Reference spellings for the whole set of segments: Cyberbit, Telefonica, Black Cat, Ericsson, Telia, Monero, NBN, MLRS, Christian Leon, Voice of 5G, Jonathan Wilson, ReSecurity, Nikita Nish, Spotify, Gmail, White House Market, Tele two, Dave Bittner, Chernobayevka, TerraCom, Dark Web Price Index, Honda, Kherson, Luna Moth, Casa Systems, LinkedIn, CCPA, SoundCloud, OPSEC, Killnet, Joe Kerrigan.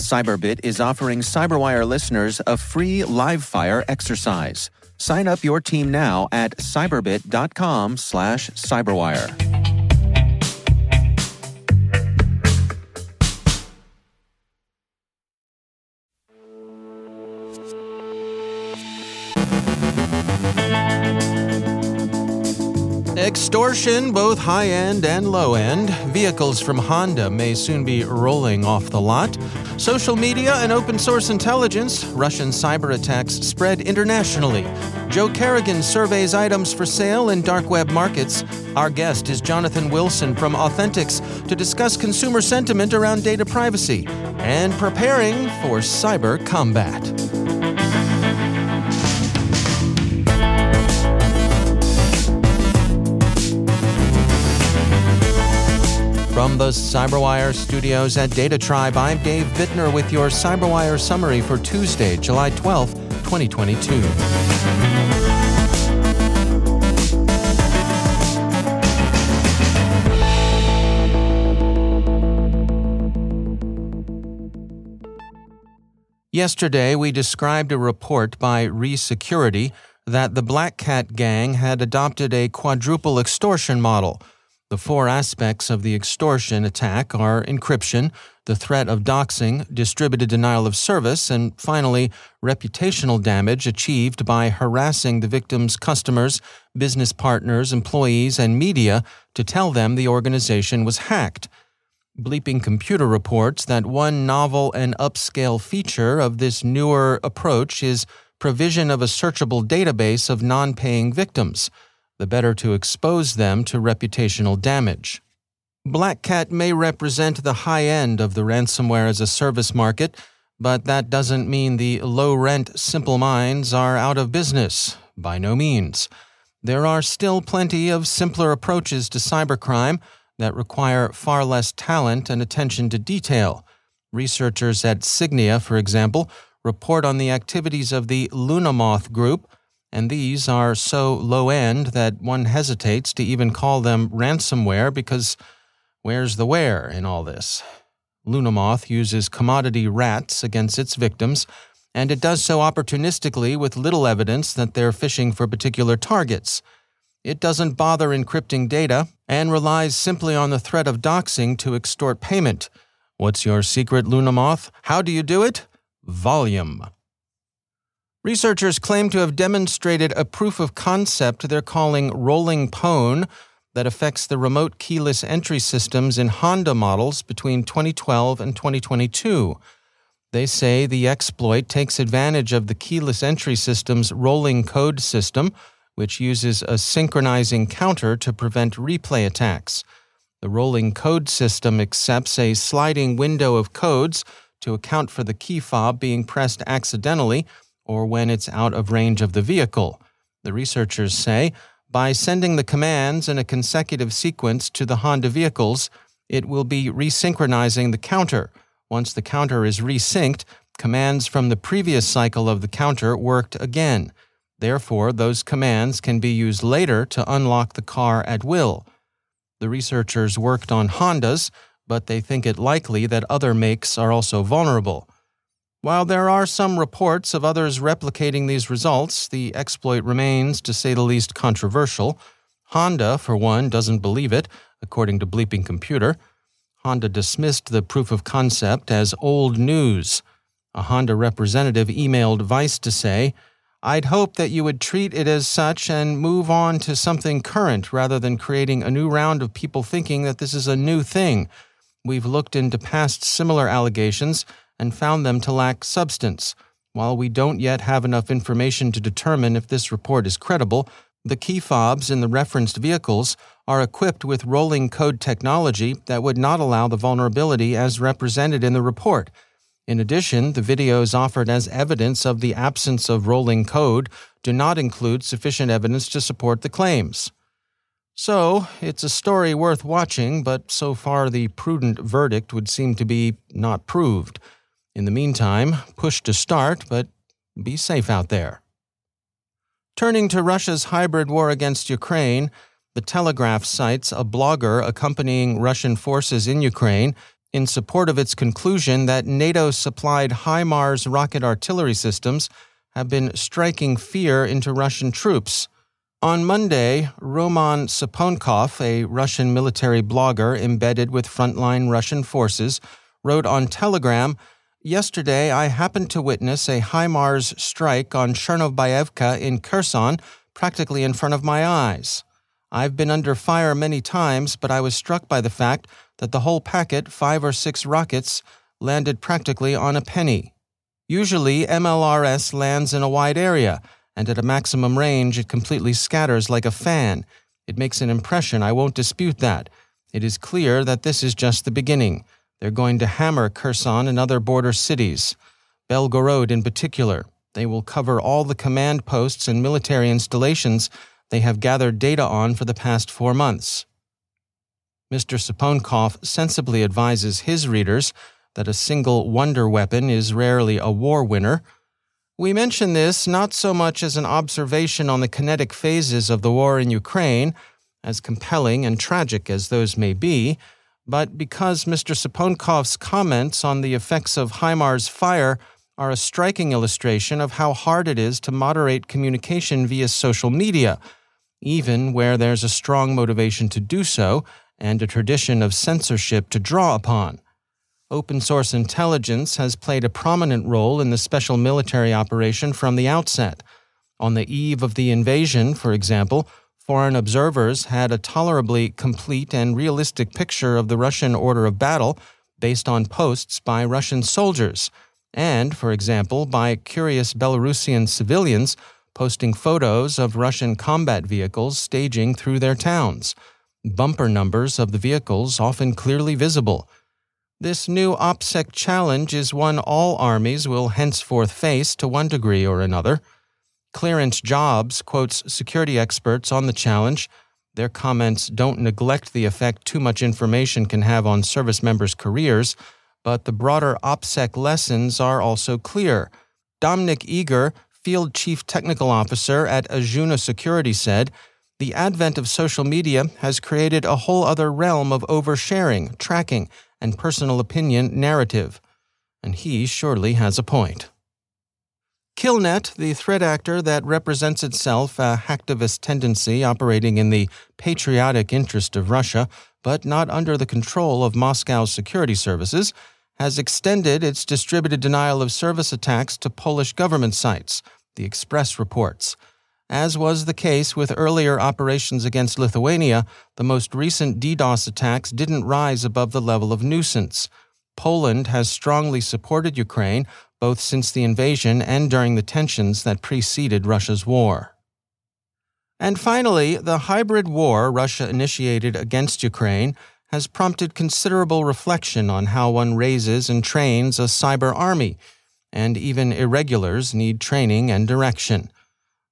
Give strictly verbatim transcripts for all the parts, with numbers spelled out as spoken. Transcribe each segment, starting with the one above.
Cyberbit is offering Cyberwire listeners a free live-fire exercise. Sign up your team now at cyberbit.com slash cyberwire. Extortion, both high-end and low-end. Vehicles from Honda may soon be rolling off the lot. Social media and open-source intelligence. Russian cyber attacks spread internationally. Joe Kerrigan surveys items for sale in dark web markets. Our guest is Jonathan Wilson from Authentics to discuss consumer sentiment around data privacy and preparing for cyber combat. From the Cyberwire studios at Data Tribe, I'm Dave Bittner with your Cyberwire summary for Tuesday, July twelfth, twenty twenty-two. Yesterday, we described a report by ReSecurity that the Black Cat gang had adopted a quadruple extortion model. The four aspects of the extortion attack are encryption, the threat of doxing, distributed denial of service, and finally, reputational damage achieved by harassing the victim's customers, business partners, employees, and media to tell them the organization was hacked. Bleeping Computer reports that one novel and upscale feature of this newer approach is provision of a searchable database of non-paying victims, the better to expose them to reputational damage. Black Cat may represent the high end of the ransomware as a service market, but that doesn't mean the low-rent simple minds are out of business. By no means. There are still plenty of simpler approaches to cybercrime that require far less talent and attention to detail. Researchers at Signia, for example, report on the activities of the Luna Moth group, and these are so low-end that one hesitates to even call them ransomware because where's the where in all this? Luna Moth uses commodity rats against its victims, and it does so opportunistically with little evidence that they're fishing for particular targets. It doesn't bother encrypting data and relies simply on the threat of doxing to extort payment. What's your secret, Luna Moth? How do you do it? Volume. Researchers claim to have demonstrated a proof of concept they're calling Rolling Pwn that affects the remote keyless entry systems in Honda models between twenty twelve and twenty twenty-two. They say the exploit takes advantage of the keyless entry system's rolling code system, which uses a synchronizing counter to prevent replay attacks. The rolling code system accepts a sliding window of codes to account for the key fob being pressed accidentally or when it's out of range of the vehicle. The researchers say by sending the commands in a consecutive sequence to the Honda vehicles, it will be resynchronizing the counter. Once the counter is resynced, commands from the previous cycle of the counter worked again. Therefore, those commands can be used later to unlock the car at will. The researchers worked on Hondas, but they think it likely that other makes are also vulnerable. While there are some reports of others replicating these results, the exploit remains, to say the least, controversial. Honda, for one, doesn't believe it, according to Bleeping Computer. Honda dismissed the proof of concept as old news. A Honda representative emailed Vice to say, I'd hope that you would treat it as such and move on to something current rather than creating a new round of people thinking that this is a new thing. We've looked into past similar allegations and found them to lack substance. While we don't yet have enough information to determine if this report is credible, the key fobs in the referenced vehicles are equipped with rolling code technology that would not allow the vulnerability as represented in the report. In addition, the videos offered as evidence of the absence of rolling code do not include sufficient evidence to support the claims. So, it's a story worth watching, but so far the prudent verdict would seem to be not proved. In the meantime, push to start, but be safe out there. Turning to Russia's hybrid war against Ukraine, The Telegraph cites a blogger accompanying Russian forces in Ukraine in support of its conclusion that NATO-supplied HIMARS rocket artillery systems have been striking fear into Russian troops. On Monday, Roman Saponkov, a Russian military blogger embedded with frontline Russian forces, wrote on Telegram, "Yesterday I happened to witness a HIMARS strike on Chernobayevka in Kherson practically in front of my eyes. I've been under fire many times, but I was struck by the fact that the whole packet, five or six rockets, landed practically on a penny. Usually M L R S lands in a wide area, and at a maximum range it completely scatters like a fan. It makes an impression, I won't dispute that. It is clear that this is just the beginning. They're going to hammer Kherson and other border cities, Belgorod in particular. They will cover all the command posts and military installations they have gathered data on for the past four months." Mister Saponkov sensibly advises his readers that a single wonder weapon is rarely a war winner. "We mention this not so much as an observation on the kinetic phases of the war in Ukraine, as compelling and tragic as those may be, but because Mister Saponkov's comments on the effects of HIMARS fire are a striking illustration of how hard it is to moderate communication via social media, even where there's a strong motivation to do so and a tradition of censorship to draw upon. Open source intelligence has played a prominent role in the special military operation from the outset. On the eve of the invasion, for example, foreign observers had a tolerably complete and realistic picture of the Russian order of battle based on posts by Russian soldiers, and, for example, by curious Belarusian civilians posting photos of Russian combat vehicles staging through their towns, bumper numbers of the vehicles often clearly visible. This new OPSEC challenge is one all armies will henceforth face to one degree or another. Clearance Jobs quotes security experts on the challenge. Their comments don't neglect the effect too much information can have on service members' careers, but the broader OPSEC lessons are also clear. Dominic Eager, Field Chief Technical Officer at Azuna Security, said, "The advent of social media has created a whole other realm of oversharing, tracking, and personal opinion narrative." And he surely has a point. Killnet, the threat actor that represents itself a hacktivist tendency operating in the patriotic interest of Russia, but not under the control of Moscow's security services, has extended its distributed denial-of-service attacks to Polish government sites, the Express reports. As was the case with earlier operations against Lithuania, the most recent DDoS attacks didn't rise above the level of nuisance. Poland has strongly supported Ukraine, both since the invasion and during the tensions that preceded Russia's war. And finally, the hybrid war Russia initiated against Ukraine has prompted considerable reflection on how one raises and trains a cyber army, and even irregulars need training and direction.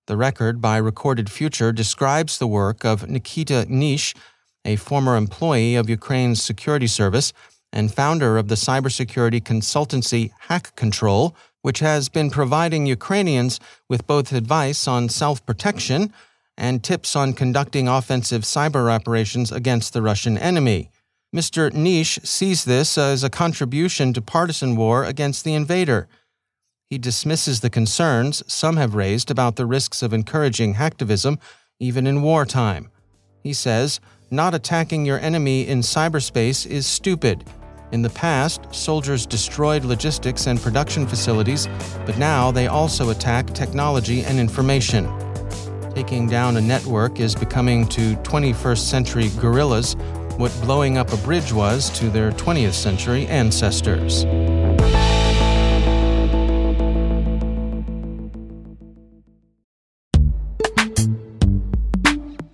The record by Recorded Future describes the work of Nikita Nish, a former employee of Ukraine's security service and founder of the cybersecurity consultancy Hack Control, which has been providing Ukrainians with both advice on self-protection and tips on conducting offensive cyber operations against the Russian enemy. Mister Nish sees this as a contribution to partisan war against the invader. He dismisses the concerns some have raised about the risks of encouraging hacktivism, even in wartime. He says, "Not attacking your enemy in cyberspace is stupid. In the past, soldiers destroyed logistics and production facilities, but now they also attack technology and information. Taking down a network is becoming to twenty-first century guerrillas what blowing up a bridge was to their twentieth century ancestors.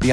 The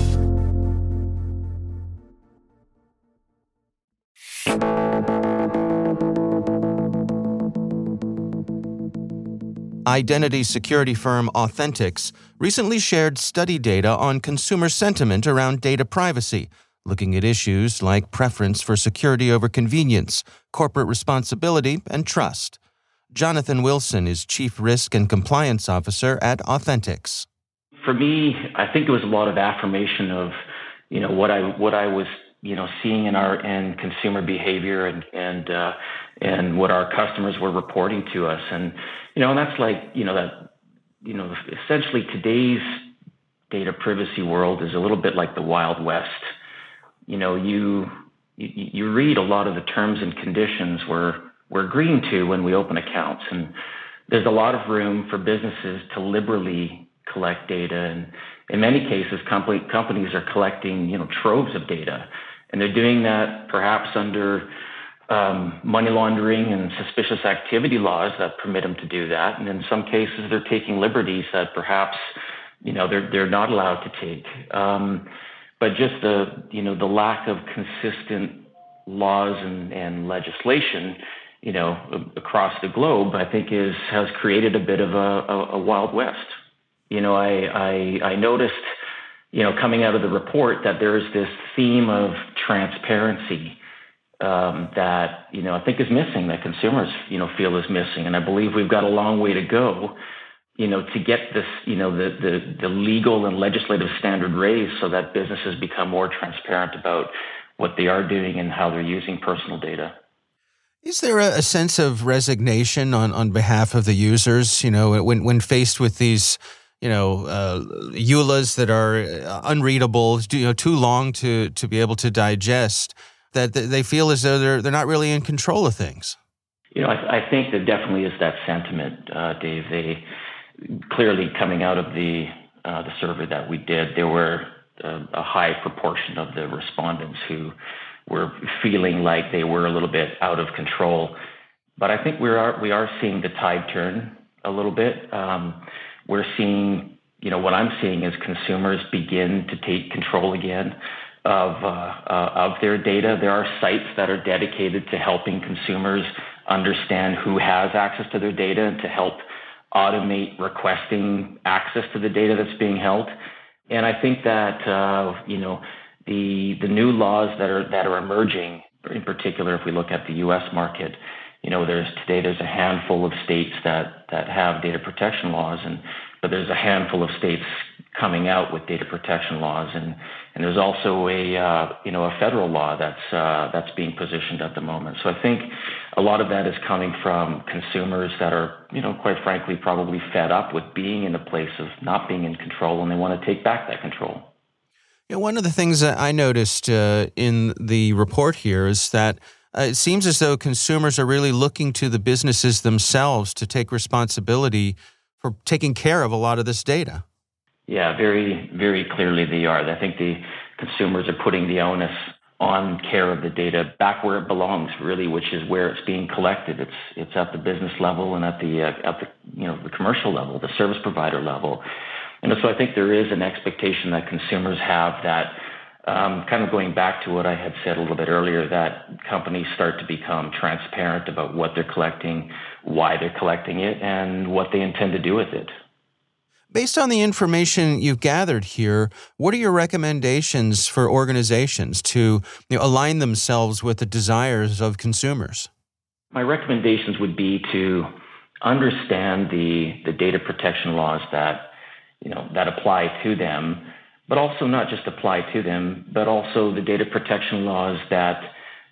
Identity security firm Authentics recently shared study data on consumer sentiment around data privacy, looking at issues like preference for security over convenience, corporate responsibility, and trust. Jonathan Wilson is Chief Risk and Compliance Officer at Authentics. For me, I think it was a lot of affirmation of, you know, what I what I was, you know, seeing in our in consumer behavior and and uh, and what our customers were reporting to us, and you know, and that's like you know that you know essentially today's data privacy world is a little bit like the Wild West. You know, you you, you read a lot of the terms and conditions we're we're agreeing to when we open accounts, and there's a lot of room for businesses to liberally collect data, and in many cases, company, companies are collecting you know troves of data. And they're doing that perhaps under um, money laundering and suspicious activity laws that permit them to do that. And in some cases, they're taking liberties that perhaps, you know, they're they're not allowed to take. Um, but just the, you know, the lack of consistent laws and, and legislation, you know, across the globe, I think is has created a bit of a, a, a Wild West. You know, I I, I noticed, you know, coming out of the report that there is this theme of transparency um, that, you know, I think is missing, that consumers, you know, feel is missing. And I believe we've got a long way to go, you know, to get this, you know, the, the, the legal and legislative standard raised so that businesses become more transparent about what they are doing and how they're using personal data. Is there a, a sense of resignation on, on behalf of the users, you know, when when faced with these you know, uh, E U L As that are unreadable, you know, too long to, to be able to digest, that they feel as though they're they're not really in control of things? You know, I, I think there definitely is that sentiment, uh, Dave. They clearly, coming out of the uh, the survey that we did, there were a, a high proportion of the respondents who were feeling like they were a little bit out of control. But I think we are we are seeing the tide turn a little bit. Um, We're seeing, you know, what I'm seeing is consumers begin to take control again of uh, uh, of their data. There are sites that are dedicated to helping consumers understand who has access to their data and to help automate requesting access to the data that's being held. And I think that, uh, you know, the the new laws that are that are emerging. In particular, if we look at the U S market, you know, there's today there's a handful of states that that have data protection laws, and but there's a handful of states coming out with data protection laws, and and there's also a uh, you know a federal law that's uh, that's being positioned at the moment. So I think a lot of that is coming from consumers that are, you know, quite frankly, probably fed up with being in a place of not being in control, and they want to take back that control. You know, one of the things that I noticed uh, in the report here is that uh, it seems as though consumers are really looking to the businesses themselves to take responsibility for taking care of a lot of this data. Yeah, very, very clearly they are. I think the consumers are putting the onus on care of the data back where it belongs, really, which is where it's being collected. It's it's at the business level and at the uh, at the you know the commercial level, the service provider level, and so I think there is an expectation that consumers have that. Um, kind of going back to what I had said a little bit earlier, that companies start to become transparent about what they're collecting, why they're collecting it, and what they intend to do with it. Based on the information you've gathered here, what are your recommendations for organizations to, you know, align themselves with the desires of consumers? My recommendations would be to understand the, the data protection laws that, you know, that apply to them, but also not just apply to them, but also the data protection laws that,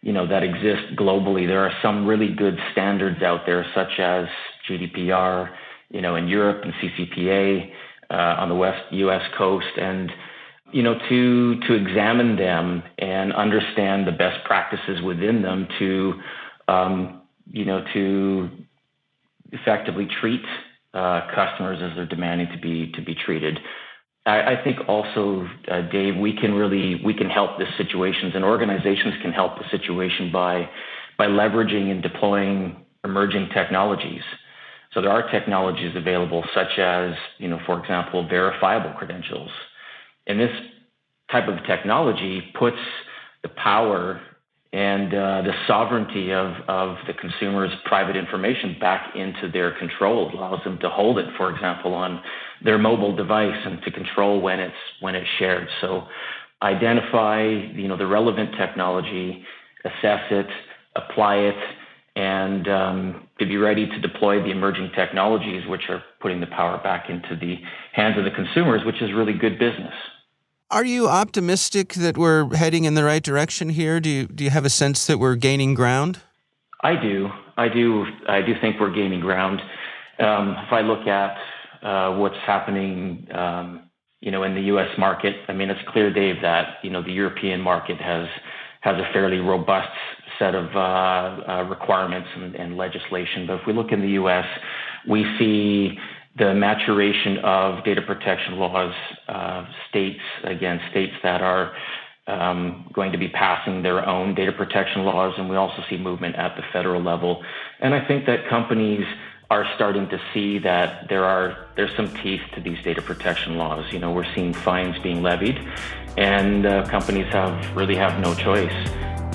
you know, that exist globally. There are some really good standards out there, such as G D P R, you know, in Europe, and C C P A uh, on the West U S coast, and, you know, to to examine them and understand the best practices within them to, um, you know, to effectively treat uh, customers as they're demanding to be to be treated. I think also, uh, Dave, we can really we can help this situation, and organizations can help the situation by by leveraging and deploying emerging technologies. So there are technologies available, such as, you know, for example, verifiable credentials, and this type of technology puts the power and uh, the sovereignty of of the consumer's private information back into their control. It allows them to hold it, for example, on their mobile device, and to control when it's when it's shared. So identify, you know, the relevant technology, assess it, apply it, and um, to be ready to deploy the emerging technologies, which are putting the power back into the hands of the consumers, which is really good business. Are you optimistic that we're heading in the right direction here? Do you do you have a sense that we're gaining ground? I do. I do. I do think we're gaining ground. Um, if I look at uh, what's happening, um, you know, in the U S market, I mean, it's clear, Dave, that, you know, the European market has has a fairly robust set of uh, uh, requirements and, and legislation. But if we look in the U S, we see the maturation of data protection laws, uh, states, again, states that are um, going to be passing their own data protection laws. And we also see movement at the federal level. And I think that companies are starting to see that there are there's some teeth to these data protection laws. You know, we're seeing fines being levied, and uh, companies have really have no choice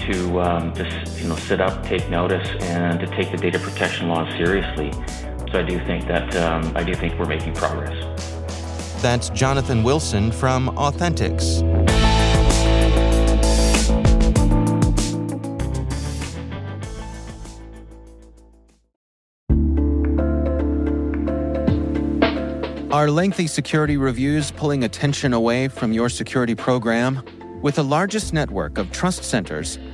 to um, just, you know, sit up, take notice, and to take the data protection laws seriously. So I do think that um, I do think we're making progress. That's Jonathan Wilson from Authentics. Are lengthy security reviews pulling attention away from your security program? With the largest network of trust centers,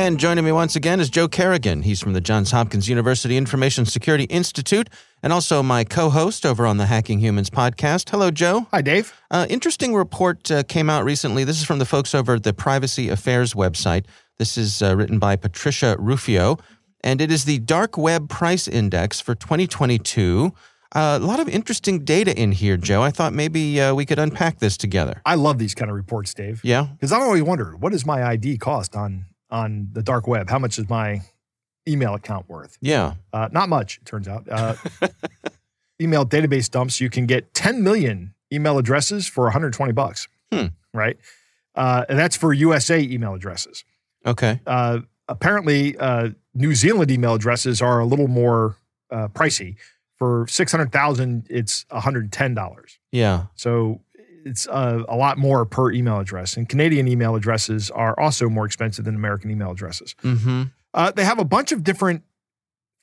And joining me once again is Joe Kerrigan. He's from the Johns Hopkins University Information Security Institute and also my co-host over on the Hacking Humans podcast. Hello, Joe. Hi, Dave. Uh, interesting report uh, came out recently. This is from the folks over at the Privacy Affairs website. This is uh, written by Patricia Rufio, and it is the Dark Web Price Index for twenty twenty-two. Uh, a lot of interesting data in here, Joe. I thought maybe uh, we could unpack this together. I love these kind of reports, Dave. Yeah? Because I've always wondered, what does my I D cost on, on the dark web? How much is my email account worth? Yeah. Uh, not much, it turns out. Uh, email database dumps, you can get ten million email addresses for one hundred twenty bucks, hmm. right? Uh, and that's for U S A email addresses. Okay. Uh, apparently, uh, New Zealand email addresses are a little more uh, pricey. For six hundred thousand, it's one hundred ten dollars. Yeah. So it's a, a lot more per email address. And Canadian email addresses are also more expensive than American email addresses. Mm-hmm. Uh, they have a bunch of different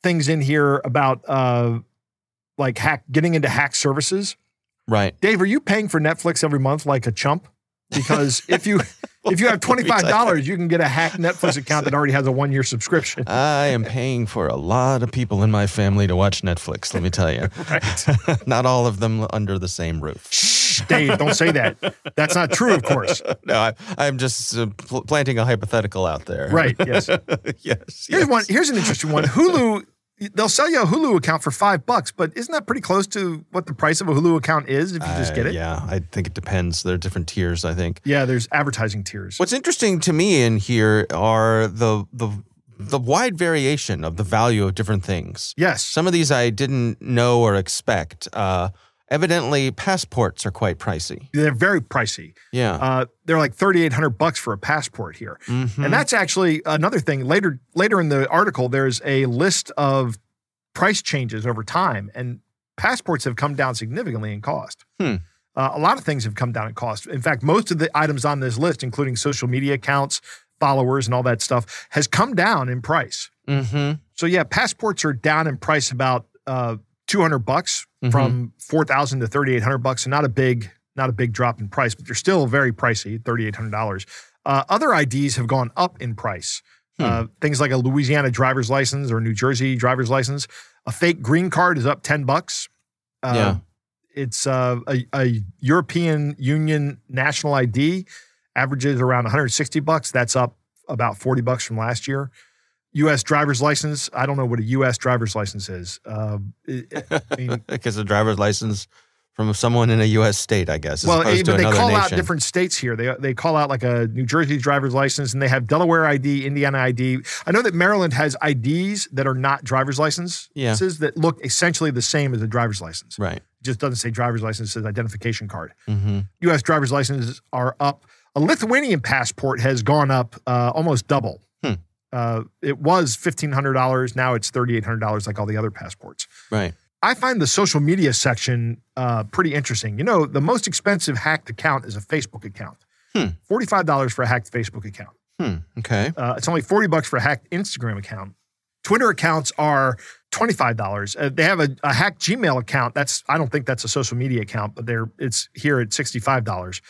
things in here about uh, like hack getting into hack services. Right. Dave, are you paying for Netflix every month like a chump? Because if you if you have twenty-five dollars, you can get a hacked Netflix account that already has a one-year subscription. I am paying for a lot of people in my family to watch Netflix, let me tell you. Right. Not all of them under the same roof. Shh, Dave, don't say that. That's not true, of course. No, I, I'm just uh, pl- planting a hypothetical out there. Right, yes. yes, yes. Here's one. Here's an interesting one. Hulu, they'll sell you a Hulu account for five bucks, but isn't that pretty close to what the price of a Hulu account is if you uh, just get it? Yeah, I think it depends. There are different tiers, I think. Yeah, there's advertising tiers. What's interesting to me in here are the the the wide variation of the value of different things. Yes. Some of these I didn't know or expect. Uh, evidently, passports are quite pricey. They're very pricey. Yeah. Uh, they're like thirty-eight hundred bucks for a passport here. Mm-hmm. And that's actually another thing. Later later in the article, there's a list of price changes over time, and passports have come down significantly in cost. Hmm. Uh, a lot of things have come down in cost. In fact, most of the items on this list, including social media accounts, followers, and all that stuff, has come down in price. Mm-hmm. So yeah, passports are down in price about uh, two hundred bucks mm-hmm. from four thousand to thirty-eight hundred bucks. So not a big Not a big drop in price, but they're still very pricey, thirty-eight hundred dollars. Uh, other I Ds have gone up in price. Hmm. Uh, things like a Louisiana driver's license or New Jersey driver's license. A fake green card is up ten bucks. Uh, yeah. It's uh, a, a European Union national I D, averages around one hundred sixty bucks. That's up about forty bucks from last year. U S driver's license, I don't know what a U S driver's license is. Uh, I mean, because the driver's license... From someone in a U S state, I guess, as well, opposed but to another nation. Well, they call out different states here. They they call out like a New Jersey driver's license, and they have Delaware I D, Indiana I D. I know that Maryland has I Ds that are not driver's licenses yeah. that look essentially the same as a driver's license. Right. It just doesn't say driver's license, it says identification card. Mm-hmm. U S driver's licenses are up. A Lithuanian passport has gone up uh, almost double. Hmm. Uh, it was fifteen hundred dollars. Now it's thirty-eight hundred dollars like all the other passports. Right. I find the social media section uh, pretty interesting. You know, the most expensive hacked account is a Facebook account. Hmm. forty-five dollars for a hacked Facebook account. Hmm. Okay. Uh, it's only forty bucks for a hacked Instagram account. Twitter accounts are twenty-five dollars. Uh, they have a, a hacked Gmail account. That's I don't think that's a social media account, but they're it's here at sixty-five dollars.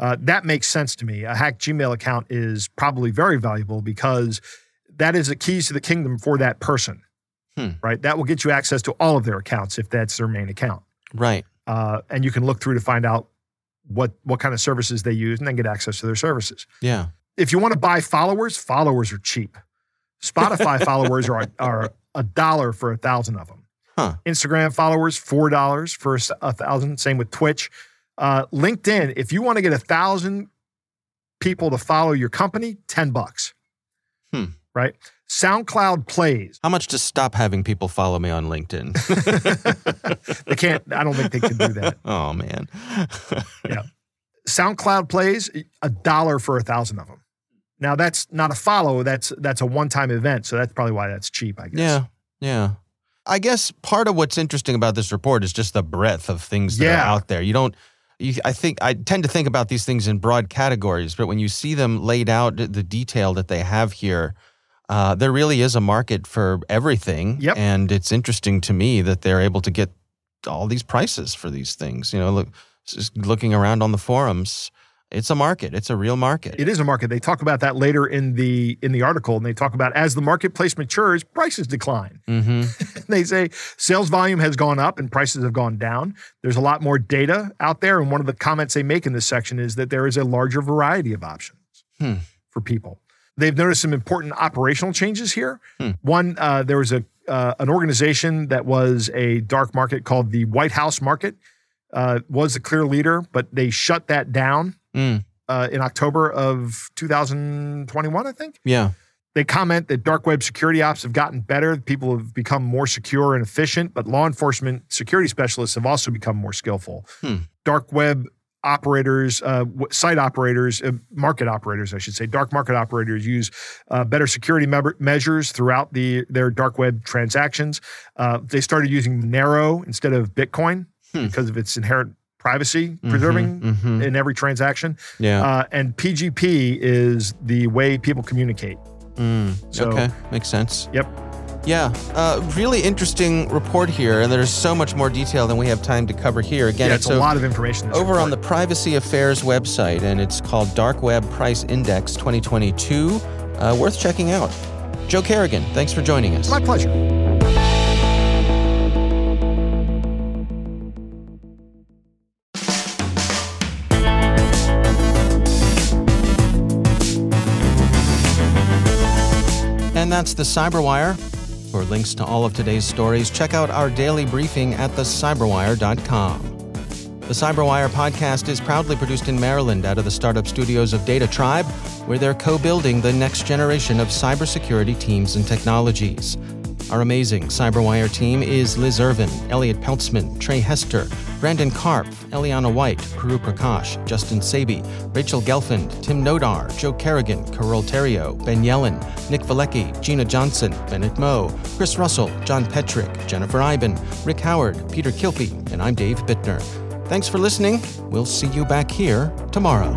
Uh, that makes sense to me. A hacked Gmail account is probably very valuable because that is the keys to the kingdom for that person. Hmm. Right, that will get you access to all of their accounts if that's their main account. Right, uh, and you can look through to find out what what kind of services they use, and then get access to their services. Yeah. If you want to buy followers, followers are cheap. Spotify followers are are a dollar for a thousand of them. Huh. Instagram followers four dollars for a thousand. Same with Twitch, uh, LinkedIn. If you want to get a thousand people to follow your company, ten bucks. Hmm. Right. SoundCloud plays. How much to stop having people follow me on LinkedIn? They can't. I don't think they can do that. Oh, man. Yeah. SoundCloud plays, a dollar for a thousand of them. Now, that's not a follow. That's that's a one-time event. So that's probably why that's cheap, I guess. Yeah. Yeah. I guess part of what's interesting about this report is just the breadth of things that yeah. are out there. You don't You, I think I tend to think about these things in broad categories, but when you see them laid out, the detail that they have here, uh, there really is a market for everything. Yep. And it's interesting to me that they're able to get all these prices for these things. You know, look, just looking around on the forums, It's a market. It's a real market. It is a market. They talk about that later in the in the article, and they talk about as the marketplace matures, prices decline. Mm-hmm. They say sales volume has gone up and prices have gone down. There's a lot more data out there, and one of the comments they make in this section is that there is a larger variety of options hmm. for people. They've noticed some important operational changes here. Hmm. One, uh, there was a uh, an organization that was a dark market called the White House Market, uh, was the clear leader, but they shut that down. Mm. Uh, in October of two thousand twenty-one, I think. Yeah. They comment that dark web security ops have gotten better. People have become more secure and efficient, but law enforcement security specialists have also become more skillful. Hmm. Dark web operators, uh, site operators, uh, market operators, I should say, dark market operators use uh, better security me- measures throughout the their dark web transactions. Uh, they started using Monero instead of Bitcoin hmm. because of its inherent privacy preserving mm-hmm, mm-hmm. in every transaction. Yeah. Uh, and P G P is the way people communicate. Mm, so, okay, makes sense. Yep. Yeah, uh, really interesting report here, and there's so much more detail than we have time to cover here. Again, yeah, it's, it's a lot of information. Over report. on the Privacy Affairs website, and it's called Dark Web Price Index twenty twenty-two. Uh, worth checking out. Joe Kerrigan, thanks for joining us. My pleasure. That's the Cyberwire. For links to all of today's stories, check out our daily briefing at the cyberwire dot com. The Cyberwire podcast is proudly produced in Maryland out of the startup studios of Data Tribe, where they're co-building the next generation of cybersecurity teams and technologies. Our amazing Cyberwire team is Liz Irvin, Elliot Peltzman, Trey Hester, Brandon Karpf, Eliana White, Kuru Prakash, Justin Sabi, Rachel Gelfand, Tim Nodar, Joe Kerrigan, Carol Terrio, Ben Yellen, Nick Vilecki, Gina Johnson, Bennett Moe, Chris Russell, John Petrick, Jennifer Iben, Rick Howard, Peter Kilpie, and I'm Dave Bittner. Thanks for listening. We'll see you back here tomorrow.